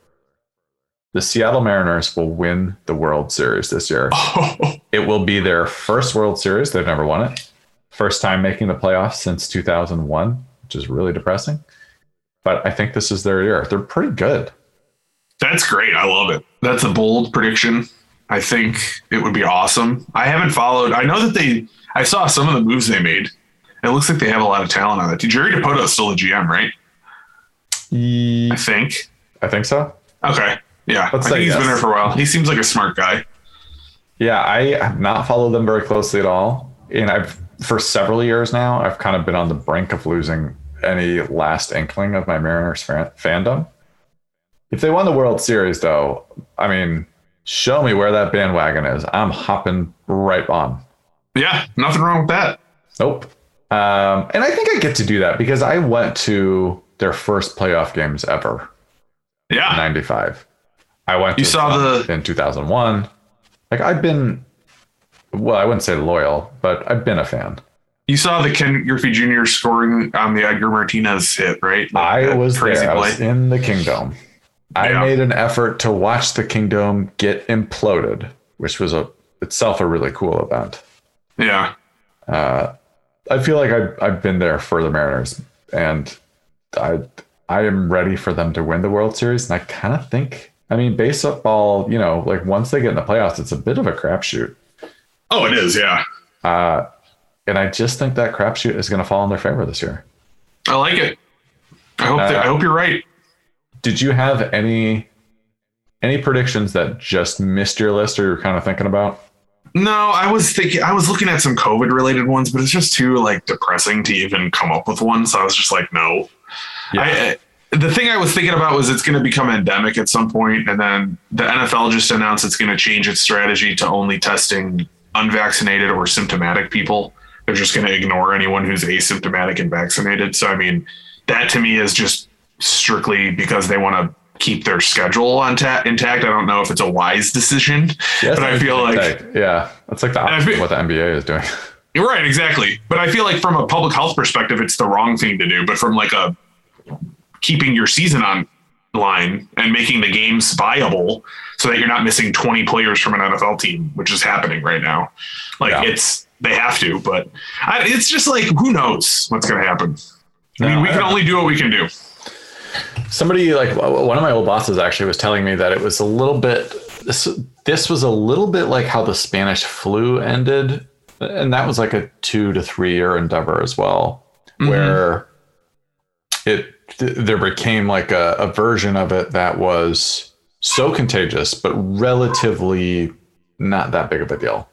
The Seattle Mariners will win the World Series this year. Oh. It will be their first World Series. They've never won it. First time making the playoffs since two thousand one, which is really depressing. But I think this is their year. They're pretty good. That's great. I love it. That's a bold prediction. I think it would be awesome. I haven't followed. I know that they, I saw some of the moves they made. It looks like they have a lot of talent on it. Jerry DiPoto is still the G M, right? E- I think. I think so. Okay. Yeah, Let's I think he's yes. been there for a while. He seems like a smart guy. Yeah, I have not followed them very closely at all. And I've, for several years now, I've kind of been on the brink of losing any last inkling of my Mariners fan- fandom. If they won the World Series, though, I mean, show me where that bandwagon is. I'm hopping right on. Yeah, nothing wrong with that. Nope. Um, and I think I get to do that because I went to their first playoff games ever. Yeah. ninety-five. I went to you saw the in two thousand one. Like I've been, well, I wouldn't say loyal, but I've been a fan. You saw the Ken Griffey Junior scoring on the Edgar Martinez hit, right? Like I was crazy there. Play. I was in the Kingdome. I yeah. made an effort to watch the Kingdome get imploded, which was a itself a really cool event. Yeah. Uh, I feel like I've, I've been there for the Mariners, and I I am ready for them to win the World Series. And I kind of think, I mean, baseball, you know, like once they get in the playoffs, it's a bit of a crapshoot. Oh, it is. Yeah. Uh, And I just think that crapshoot is going to fall in their favor this year. I like it. I hope. Uh, that, I hope you're right. Did you have any any predictions that just missed your list, or you're kind of thinking about? No, I was thinking. I was looking at some COVID related ones, but it's just too like depressing to even come up with one. So I was just like, no. Yeah. I, the thing I was thinking about was it's going to become endemic at some point, and then the N F L just announced it's going to change its strategy to only testing unvaccinated or symptomatic people. They're just going to ignore anyone who's asymptomatic and vaccinated. So, I mean, that to me is just strictly because they want to keep their schedule on ta- intact. I don't know if it's a wise decision, yes, but I feel like, like, yeah, that's like the opposite of what the N B A is doing. You're right. Exactly. But I feel like from a public health perspective, it's the wrong thing to do, but from like a keeping your season online and making the games viable so that you're not missing twenty players from an N F L team, which is happening right now. Like yeah. it's, They have to, but I, it's just like, who knows what's going to happen? I mean, no, we I can only do what we can do. Somebody like one of my old bosses actually was telling me that it was a little bit, this, this was a little bit like how the Spanish flu ended. And that was like a two to three year endeavor as well, mm-hmm. where it, th- there became like a, a version of it that was so contagious, but relatively not that big of a deal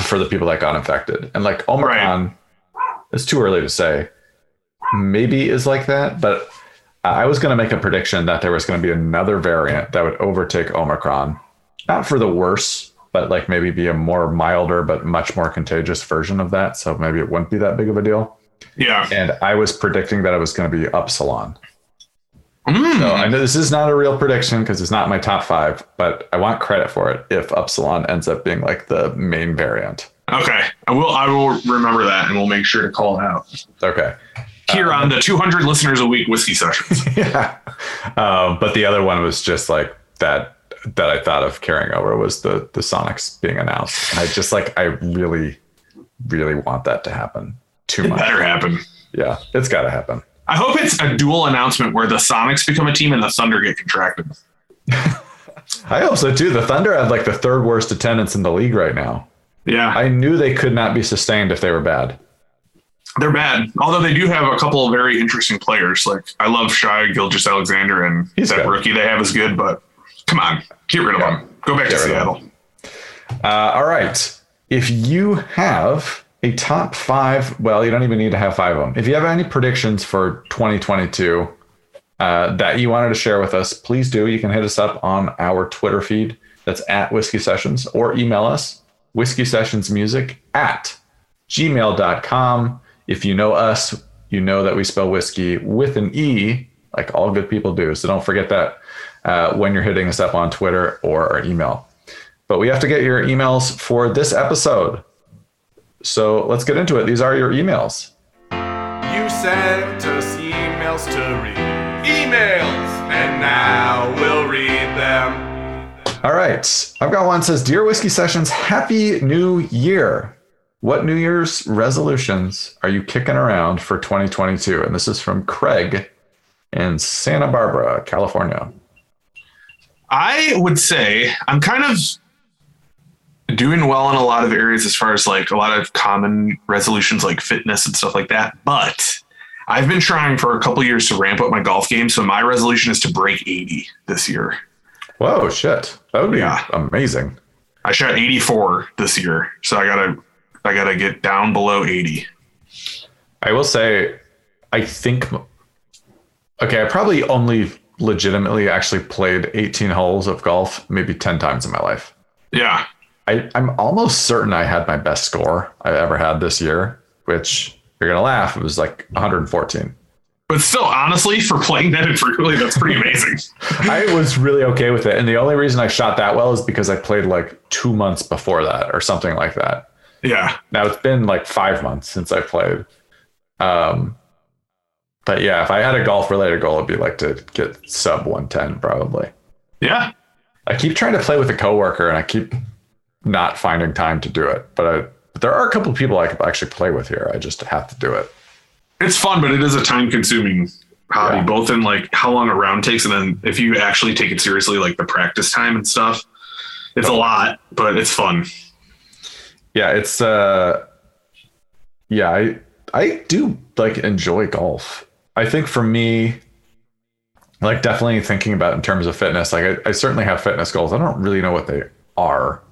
for the people that got infected. And like Omicron, right. It's too early to say, maybe is like that, but I was going to make a prediction that there was going to be another variant that would overtake Omicron, not for the worse, but like maybe be a more milder, but much more contagious version of that. So maybe it wouldn't be that big of a deal. Yeah. And I was predicting that it was going to be Upsilon. Mm. So I know this is not a real prediction because it's not my top five, but I want credit for it if Upsilon ends up being like the main variant. Okay. I will I will remember that and we'll make sure to call it out. Okay. Here um, on the two hundred listeners a week Whiskey Sessions. Yeah. Um, but the other one was just like that that I thought of carrying over was the the Sonics being announced. And I just like I really, really want that to happen too much. It better happen. Yeah, it's gotta happen. I hope it's a dual announcement where the Sonics become a team and the Thunder get contracted. I hope so, too. The Thunder have like the third worst attendance in the league right now. Yeah. I knew they could not be sustained if they were bad. They're bad. Although they do have a couple of very interesting players. Like I love Shai Gilgeous-Alexander and He's that good. Rookie they have is good, but come on, get rid yeah. of him. Go back get to Seattle. Uh, all right. If you have a top five, well, you don't even need to have five of them. If you have any predictions for twenty twenty-two uh, that you wanted to share with us, please do. You can hit us up on our Twitter feed. That's at Whiskey Sessions, or email us whiskey sessions music at gmail dot com. If you know us, you know that we spell whiskey with an E, like all good people do. So don't forget that uh, when you're hitting us up on Twitter or our email. But we have to get your emails for this episode. So let's get into it. These are your emails. You sent us emails to read. Emails! And now we'll read them. All right. I've got one that says, Dear Whiskey Sessions, Happy New Year. What New Year's resolutions are you kicking around for twenty twenty-two? And this is from Craig in Santa Barbara, California. I would say I'm kind of doing well in a lot of areas as far as like a lot of common resolutions like fitness and stuff like that. But I've been trying for a couple of years to ramp up my golf game. So my resolution is to break eighty this year. Whoa, shit. That would be yeah. amazing. I shot eighty-four this year. So I gotta, I gotta get down below eighty. I will say, I think, okay, I probably only legitimately actually played eighteen holes of golf maybe ten times in my life. Yeah. I, I'm almost certain I had my best score I've ever had this year, which you're going to laugh. It was like one hundred fourteen. But still, honestly, for playing that in frequently, that's pretty amazing. I was really okay with it. And the only reason I shot that well is because I played like two months before that or something like that. Yeah. Now it's been like five months since I played. Um, but yeah, if I had a golf related goal, it'd be like to get sub one ten probably. Yeah. I keep trying to play with a coworker and I keep not finding time to do it, but, I, but there are a couple of people I could actually play with here. I just have to do it. It's fun, but it is a time consuming hobby, yeah. Both in like how long a round takes. And then if you actually take it seriously, like the practice time and stuff, it's totally. A lot, but it's fun. Yeah. It's uh yeah, I, I do like enjoy golf. I think for me, like definitely thinking about in terms of fitness, like I, I certainly have fitness goals. I don't really know what they are.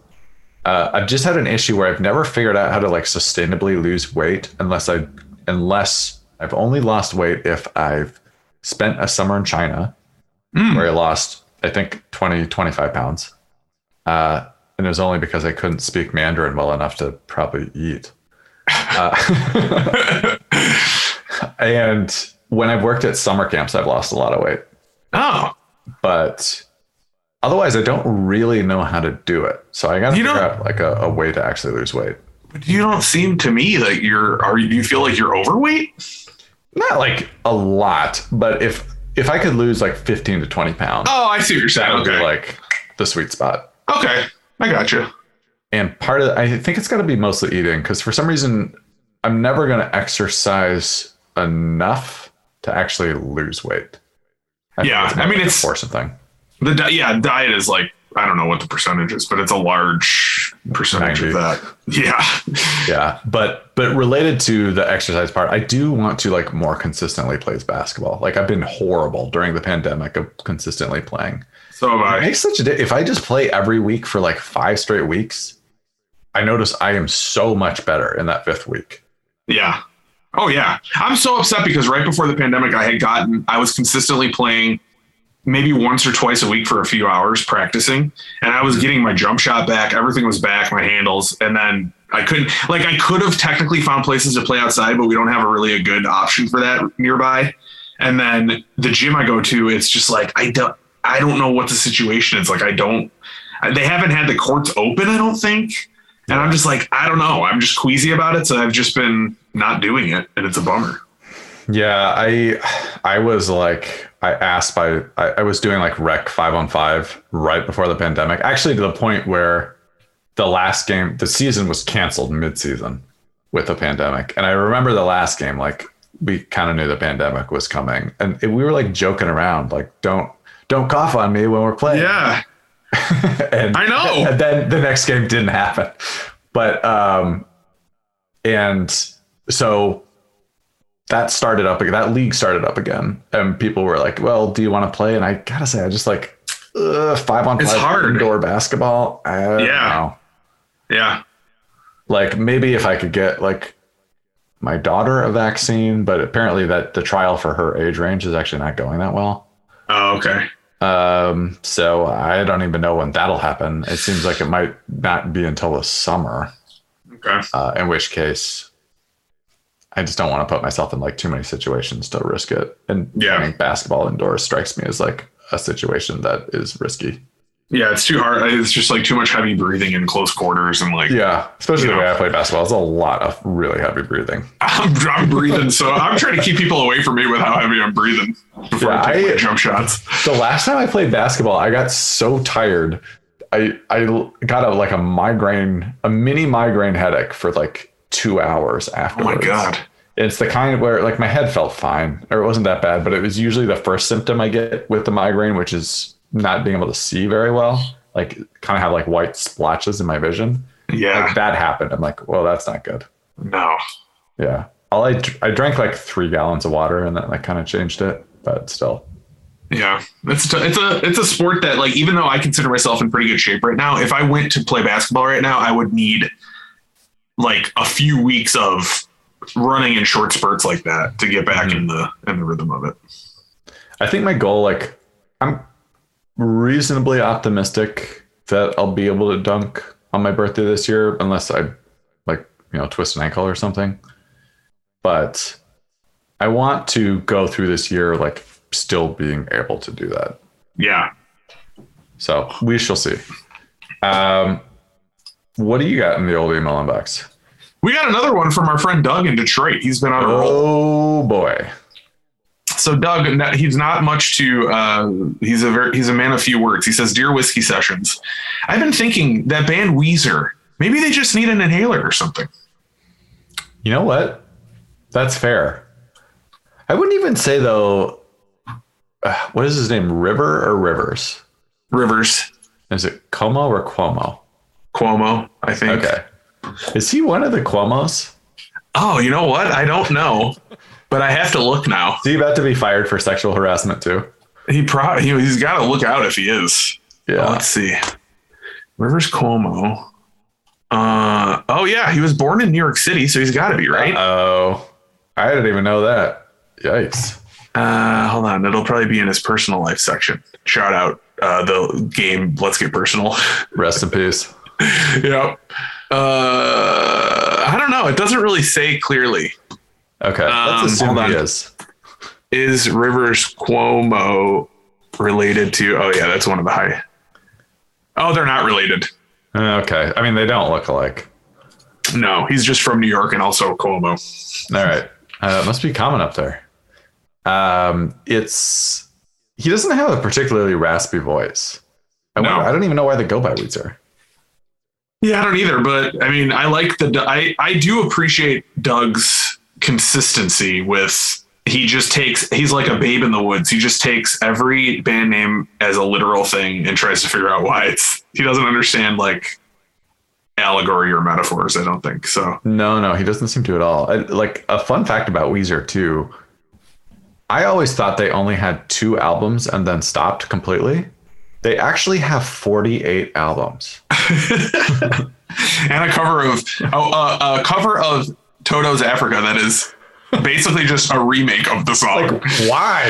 Uh, I've just had an issue where I've never figured out how to like sustainably lose weight unless I, unless I've only lost weight if I've spent a summer in China mm. where I lost, I think twenty, twenty-five pounds. Uh, and it was only because I couldn't speak Mandarin well enough to probably eat. Uh, and when I've worked at summer camps, I've lost a lot of weight. Oh, but otherwise I don't really know how to do it. So I got to figure out like a, a way to actually lose weight. You don't seem to me that you're, are you feel like you're overweight? Not like a lot, but if, if I could lose like fifteen to twenty pounds. Oh, I see what you're saying. That would okay. be like the sweet spot. Okay. I gotcha. And part of, I think it's got to be mostly eating because for some reason, I'm never going to exercise enough to actually lose weight. I yeah. I mean, it's for something. The di- yeah, diet is like, I don't know what the percentage is, but it's a large percentage of that. Yeah. Yeah. But, but related to the exercise part, I do want to like more consistently play basketball. Like I've been horrible during the pandemic of consistently playing. So am I. It makes such a di- if I just play every week for like five straight weeks, I notice I am so much better in that fifth week. Yeah. Oh yeah. I'm so upset because right before the pandemic, I had gotten, I was consistently playing maybe once or twice a week for a few hours practicing. And I was getting my jump shot back. Everything was back, my handles. And then I couldn't, like, I could have technically found places to play outside, but we don't have a really a good option for that nearby. And then the gym I go to, it's just like, I don't, I don't know what the situation is. Like, I don't, they haven't had the courts open, I don't think. And I'm just like, I don't know. I'm just queasy about it. So I've just been not doing it. And it's a bummer. Yeah. I, I was like, I asked by, I, I was doing like rec five on five right before the pandemic, actually to the point where the last game, the season was canceled mid season with the pandemic. And I remember the last game, like we kind of knew the pandemic was coming and it, we were like joking around, like, don't, don't cough on me when we're playing. Yeah. and, I know. And then the next game didn't happen. But, um, and so that started up, that league started up again. And people were like, well, do you want to play? And I gotta say, I just like, uh, five on it's five hard. Indoor basketball. I don't yeah. know. Yeah. Like maybe if I could get like my daughter a vaccine, but apparently that the trial for her age range is actually not going that well. Oh, okay. Um, so I don't even know when that'll happen. It seems like it might not be until the summer. Okay. Uh, in which case I just don't want to put myself in like too many situations to risk it. And yeah. playing basketball indoors strikes me as like a situation that is risky. Yeah. It's too hard. It's just like too much heavy breathing in close quarters and like, yeah, especially the know. Way I play basketball. It's a lot of really heavy breathing. I'm, I'm breathing. So I'm trying to keep people away from me with how heavy I'm breathing before yeah, I take I, my jump shots. The last time I played basketball, I got so tired. I, I got a, like a migraine, a mini migraine headache for like two hours afterwards. Oh my God. It's the kind of where like my head felt fine or it wasn't that bad, but it was usually the first symptom I get with the migraine, which is not being able to see very well, like kind of have like white splotches in my vision. Yeah. Like that happened. I'm like, well, that's not good. No. Yeah. All I, I drank like three gallons of water and that like kind of changed it, but still. Yeah. It's, t- it's a, it's a sport that like, even though I consider myself in pretty good shape right now, if I went to play basketball right now, I would need like a few weeks of running in short spurts like that to get back mm-hmm. in the, in the rhythm of it. I think my goal, like I'm reasonably optimistic that I'll be able to dunk on my birthday this year, unless I, like, you know, twist an ankle or something. But I want to go through this year, like, still being able to do that. Yeah. So we shall see. Um, what do you got in the old email inbox? We got another one from our friend Doug in Detroit. He's been on a roll. Oh boy. So Doug, he's not much to, uh, he's a very, he's a man of few words. He says, "Dear Whiskey Sessions, I've been thinking that band Weezer, maybe they just need an inhaler or something." You know what? That's fair. I wouldn't even say though, uh, what is his name? River or Rivers? Rivers. Is it Como or Cuomo? Cuomo, I think. Okay. Is he one of the Cuomos? Oh, you know what? I don't know, but I have to look now. Is he about to be fired for sexual harassment too? He probably, you know, he's got to look out if he is. Yeah. Let's see. Rivers Cuomo. Uh, oh yeah. He was born in New York City, so he's gotta be, right? Oh, I didn't even know that. Yikes. Uh, hold on. It'll probably be in his personal life section. Shout out uh, the game. Let's Get Personal. Rest in peace. Yep. Uh, I don't know. It doesn't really say clearly. Okay. Um, let's assume he is. Is Rivers Cuomo related to... Oh, yeah. That's one of the high... Oh, they're not related. Okay. I mean, they don't look alike. No. He's just from New York and also Cuomo. All right. Uh, must be common up there. Um, it's... He doesn't have a particularly raspy voice. I, no. wonder, I don't even know why they go by Weezer. Yeah, I don't either, but I mean, I like the, I, I do appreciate Doug's consistency with, he just takes, he's like a babe in the woods. He just takes every band name as a literal thing and tries to figure out why it's, he doesn't understand like allegory or metaphors, I don't think so. No, no, he doesn't seem to at all. I, like a fun fact about Weezer too. I always thought they only had two albums and then stopped completely. They actually have forty-eight albums and a cover of oh, uh, a cover of Toto's Africa that is basically just a remake of the song. Like, why?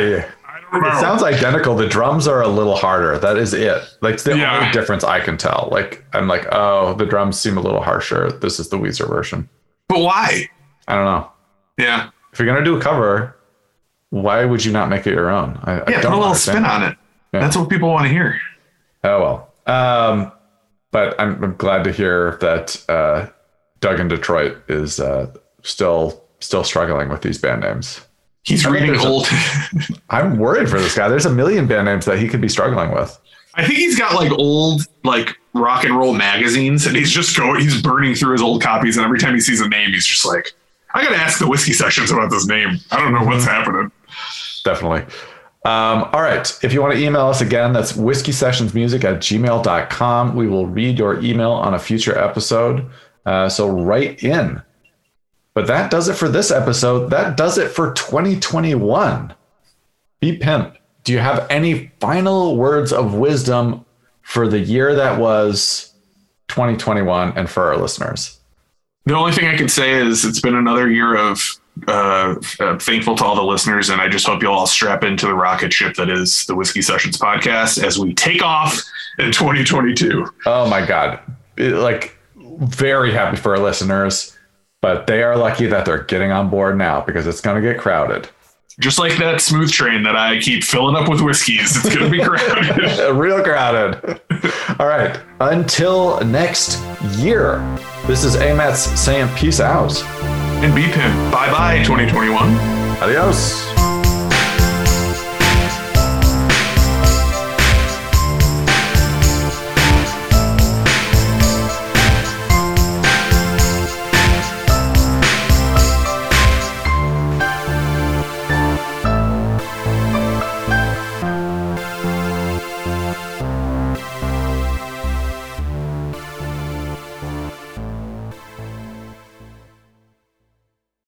I don't remember. It sounds identical. The drums are a little harder. That is it. Like it's the yeah. only difference I can tell. Like I'm like, oh, the drums seem a little harsher. This is the Weezer version. But why? I don't know. Yeah. If you're gonna do a cover, why would you not make it your own? I, yeah, I don't put a little spin on it. Yeah. That's what people want to hear. Oh, well. Um, but I'm, I'm glad to hear that uh, Doug in Detroit is uh, still still struggling with these band names. He's I reading old. A, I'm worried for this guy. There's a million band names that he could be struggling with. I think he's got like old like rock and roll magazines and he's just going, he's burning through his old copies. And every time he sees a name, he's just like, I got to ask the Whiskey Sessions about this name. I don't know what's happening. Definitely. Um, all right. If you want to email us again, that's whiskey sessions music at gmail dot com. We will read your email on a future episode. Uh, so write in. But that does it for this episode. That does it for twenty twenty-one. Be pimp. Do you have any final words of wisdom for the year that was twenty twenty-one and for our listeners? The only thing I can say is it's been another year of Uh, uh thankful to all the listeners, and I just hope you'll all strap into the rocket ship that is the Whiskey Sessions podcast as we take off in twenty twenty-two. Oh my god, it, like very happy for our listeners, but they are lucky that they're getting on board now because it's going to get crowded. Just like that smooth train that I keep filling up with whiskeys, it's going to be crowded. Real crowded. All right, until next year, this is A Mats saying peace out. And beat him. Bye-bye, twenty twenty-one. Adios.